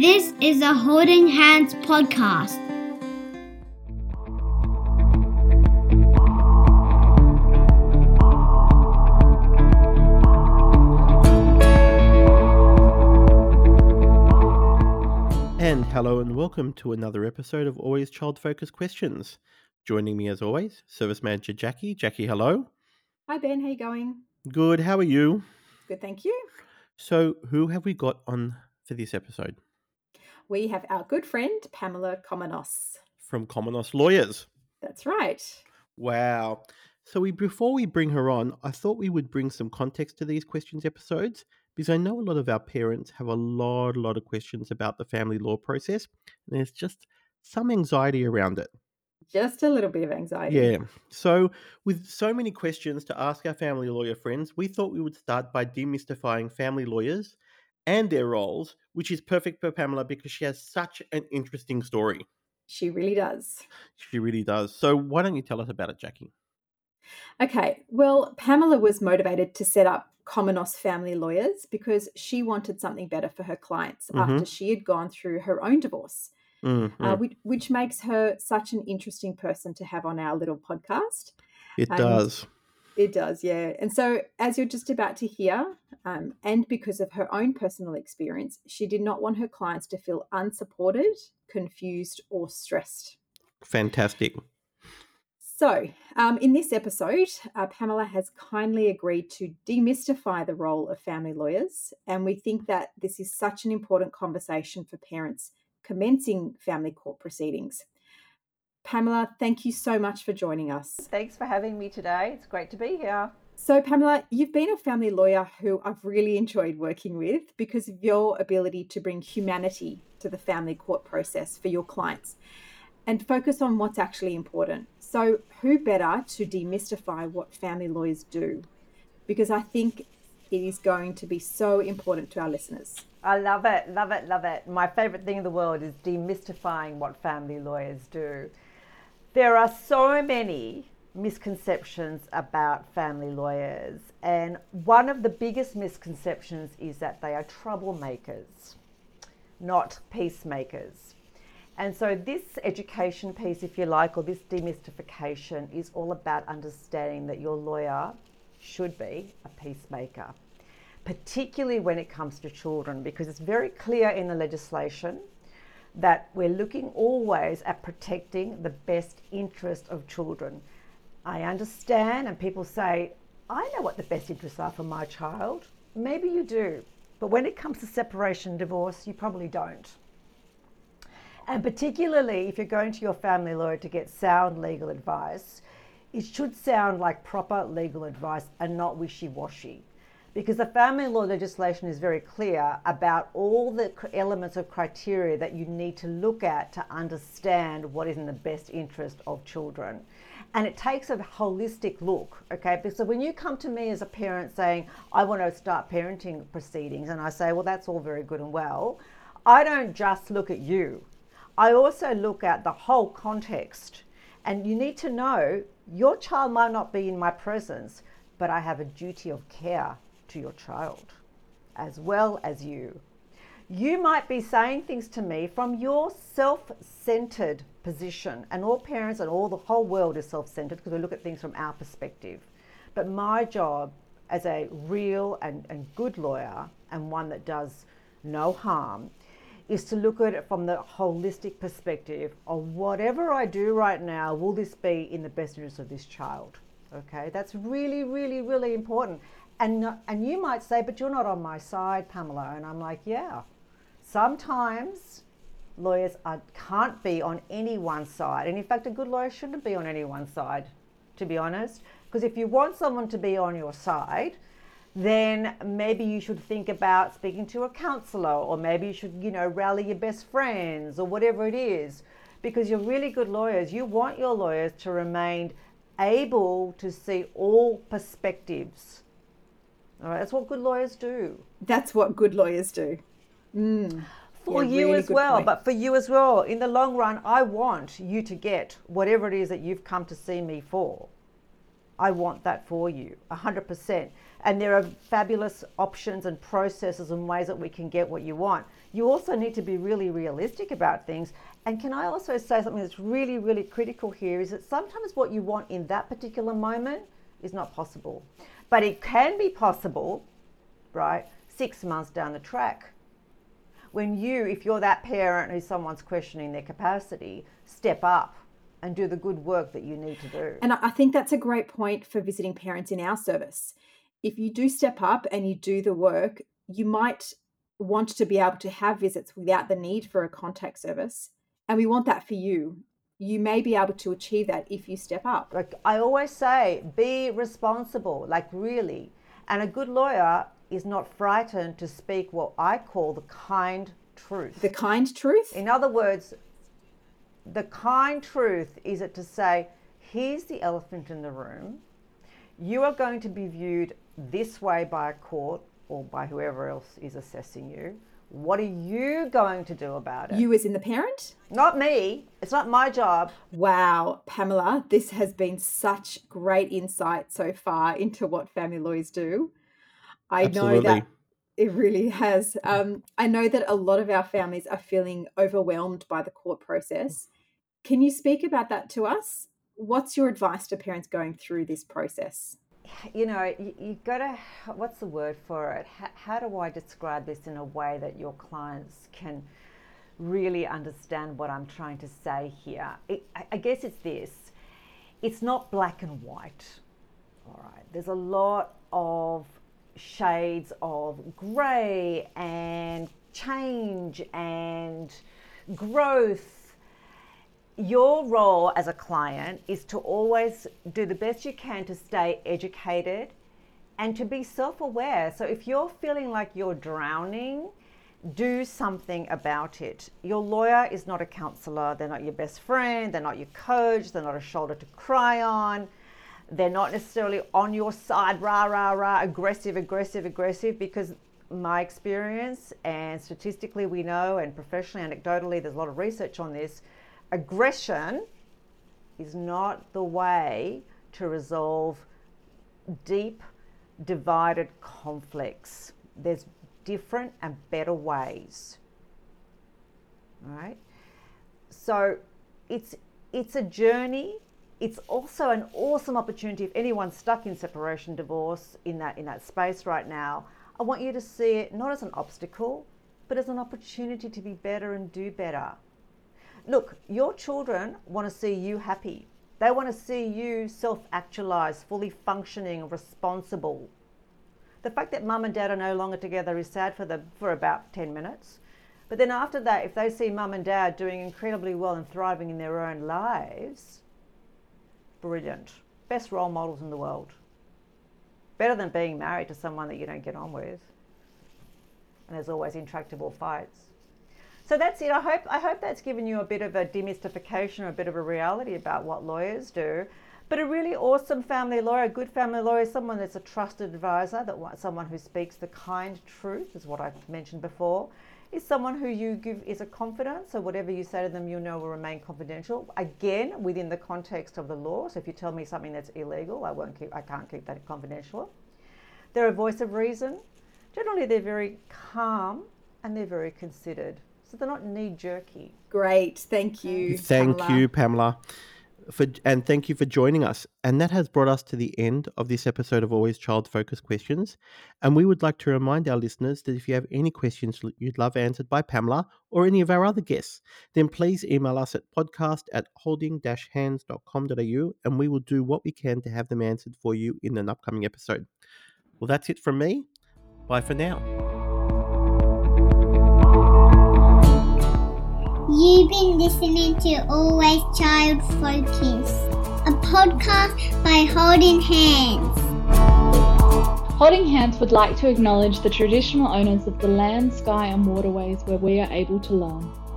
This is the Holding Hands podcast. And hello and welcome to another episode of Always Child Focused Questions. Joining me as always, Service Manager Jackie. Jackie, hello. Hi Ben, how you going? Good, how are you? Good, thank you. So who have we got on for this episode? We have our good friend, Pamela Cominos. From Cominos Lawyers. That's right. Wow. So before we bring her on, I thought we would bring some context to these questions episodes, because I know a lot of our parents have a lot of questions about the family law process, and there's just some anxiety around it. Just a little bit of anxiety. Yeah. So with so many questions to ask our family lawyer friends, we thought we would start by demystifying family lawyers and their roles, which is perfect for Pamela because she has such an interesting story. She really does. She really does. So why don't you tell us about it, Jackie? Okay. Well, Pamela was motivated to set up Cominos Family Lawyers because she wanted something better for her clients after she had gone through her own divorce, which makes her such an interesting person to have on our little podcast. It does. It does, yeah. And so as you're just about to hear, and because of her own personal experience, she did not want her clients to feel unsupported, confused, or stressed. Fantastic. So in this episode, Pamela has kindly agreed to demystify the role of family lawyers, and we think that this is such an important conversation for parents commencing family court proceedings. Pamela, thank you so much for joining us. Thanks for having me today. It's great to be here. So Pamela, you've been a family lawyer who I've really enjoyed working with because of your ability to bring humanity to the family court process for your clients and focus on what's actually important. So who better to demystify what family lawyers do? Because I think it is going to be so important to our listeners. I love it, love it, love it. My favourite thing in the world is demystifying what family lawyers do. There are so many misconceptions about family lawyers, and one of the biggest misconceptions is that they are troublemakers, not peacemakers. And so this education piece, if you like, or this demystification is all about understanding that your lawyer should be a peacemaker, particularly when it comes to children, because it's very clear in the legislation that we're looking always at protecting the best interest of children. I understand, and people say, I know what the best interests are for my child. Maybe you do, but when it comes to separation and divorce, you probably don't. And particularly if you're going to your family lawyer to get sound legal advice, it should sound like proper legal advice and not wishy-washy. Because the family law legislation is very clear about all the elements of criteria that you need to look at to understand what is in the best interest of children. And it takes a holistic look, okay? So when you come to me as a parent saying, I want to start parenting proceedings, and I say, well, that's all very good and well, I don't just look at you. I also look at the whole context. And you need to know your child might not be in my presence, but I have a duty of care to your child as well as you. You might be saying things to me from your self-centered position, and all parents and all the whole world is self-centered because we look at things from our perspective. But my job as a real and good lawyer, and one that does no harm, is to look at it from the holistic perspective of whatever I do right now, will this be in the best interest of this child? Okay, that's really, really, really important. And you might say, but you're not on my side, Pamela. And I'm like, yeah. Sometimes lawyers can't be on anyone's side. And in fact, a good lawyer shouldn't be on anyone's side, to be honest. Because if you want someone to be on your side, then maybe you should think about speaking to a counsellor, or maybe you should, rally your best friends or whatever it is. Because you're really good lawyers. You want your lawyers to remain able to see all perspectives. All right, that's what good lawyers do. That's what good lawyers do. Mm. For yeah, you really as well, point. But for you as well. In the long run, I want you to get whatever it is that you've come to see me for. I want that for you, 100%. And there are fabulous options and processes and ways that we can get what you want. You also need to be really realistic about things. And can I also say something that's really, really critical here is that sometimes what you want in that particular moment is not possible. But it can be possible, right, 6 months down the track. When you, if you're that parent who someone's questioning their capacity, step up and do the good work that you need to do. And I think that's a great point for visiting parents in our service. If you do step up and you do the work, you might want to be able to have visits without the need for a contact service. And we want that for you. You may be able to achieve that if you step up. Like I always say, be responsible, like really. And a good lawyer is not frightened to speak what I call the kind truth. The kind truth? In other words, the kind truth is it to say, here's the elephant in the room. You are going to be viewed this way by a court or by whoever else is assessing you. What are you going to do about it? You as in the parent? Not me. It's not my job. Wow, Pamela, this has been such great insight so far into what family lawyers do. I know that it really has. I know that a lot of our families are feeling overwhelmed by the court process. Can you speak about that to us? What's your advice to parents going through this process? You know, you've got to, what's the word for it? How do I describe this in a way that your clients can really understand what I'm trying to say here? I guess it's this. It's not black and white. All right. There's a lot of shades of grey and change and growth. Your role as a client is to always do the best you can to stay educated and to be self-aware. So if you're feeling like you're drowning, do something about it. Your lawyer is not a counsellor. They're not your best friend. They're not your coach. They're not a shoulder to cry on. They're not necessarily on your side, rah, rah, rah, aggressive, aggressive, aggressive, because my experience, and statistically we know, and professionally, anecdotally, there's a lot of research on this, aggression is not the way to resolve deep, divided conflicts. There's different and better ways, all right? So it's a journey. It's also an awesome opportunity if anyone's stuck in separation, divorce, in that space right now. I want you to see it not as an obstacle, but as an opportunity to be better and do better. Look, your children want to see you happy. They want to see you self-actualized, fully functioning, responsible. The fact that mum and dad are no longer together is sad for them for about 10 minutes. But then after that, if they see mum and dad doing incredibly well and thriving in their own lives, brilliant. Best role models in the world. Better than being married to someone that you don't get on with. And there's always intractable fights. So that's it. I hope that's given you a bit of a demystification or a bit of a reality about what lawyers do. But a really awesome family lawyer, a good family lawyer, someone that's a trusted advisor, someone who speaks the kind truth, is what I've mentioned before, is someone who you give is a confidence, so whatever you say to them, you know will remain confidential. Again, within the context of the law. So if you tell me something that's illegal, I can't keep that confidential. They're a voice of reason. Generally, they're very calm and they're very considered. So they're not knee-jerky. Great. Thank you, Thank you, Pamela. And thank you for joining us. And that has brought us to the end of this episode of Always Child Focused Questions. And we would like to remind our listeners that if you have any questions you'd love answered by Pamela or any of our other guests, then please email us at podcast@holding-hands.com.au and we will do what we can to have them answered for you in an upcoming episode. Well, that's it from me. Bye for now. You've been listening to Always Child Focus, a podcast by Holding Hands. Holding Hands would like to acknowledge the traditional owners of the land, sky and waterways where we are able to learn.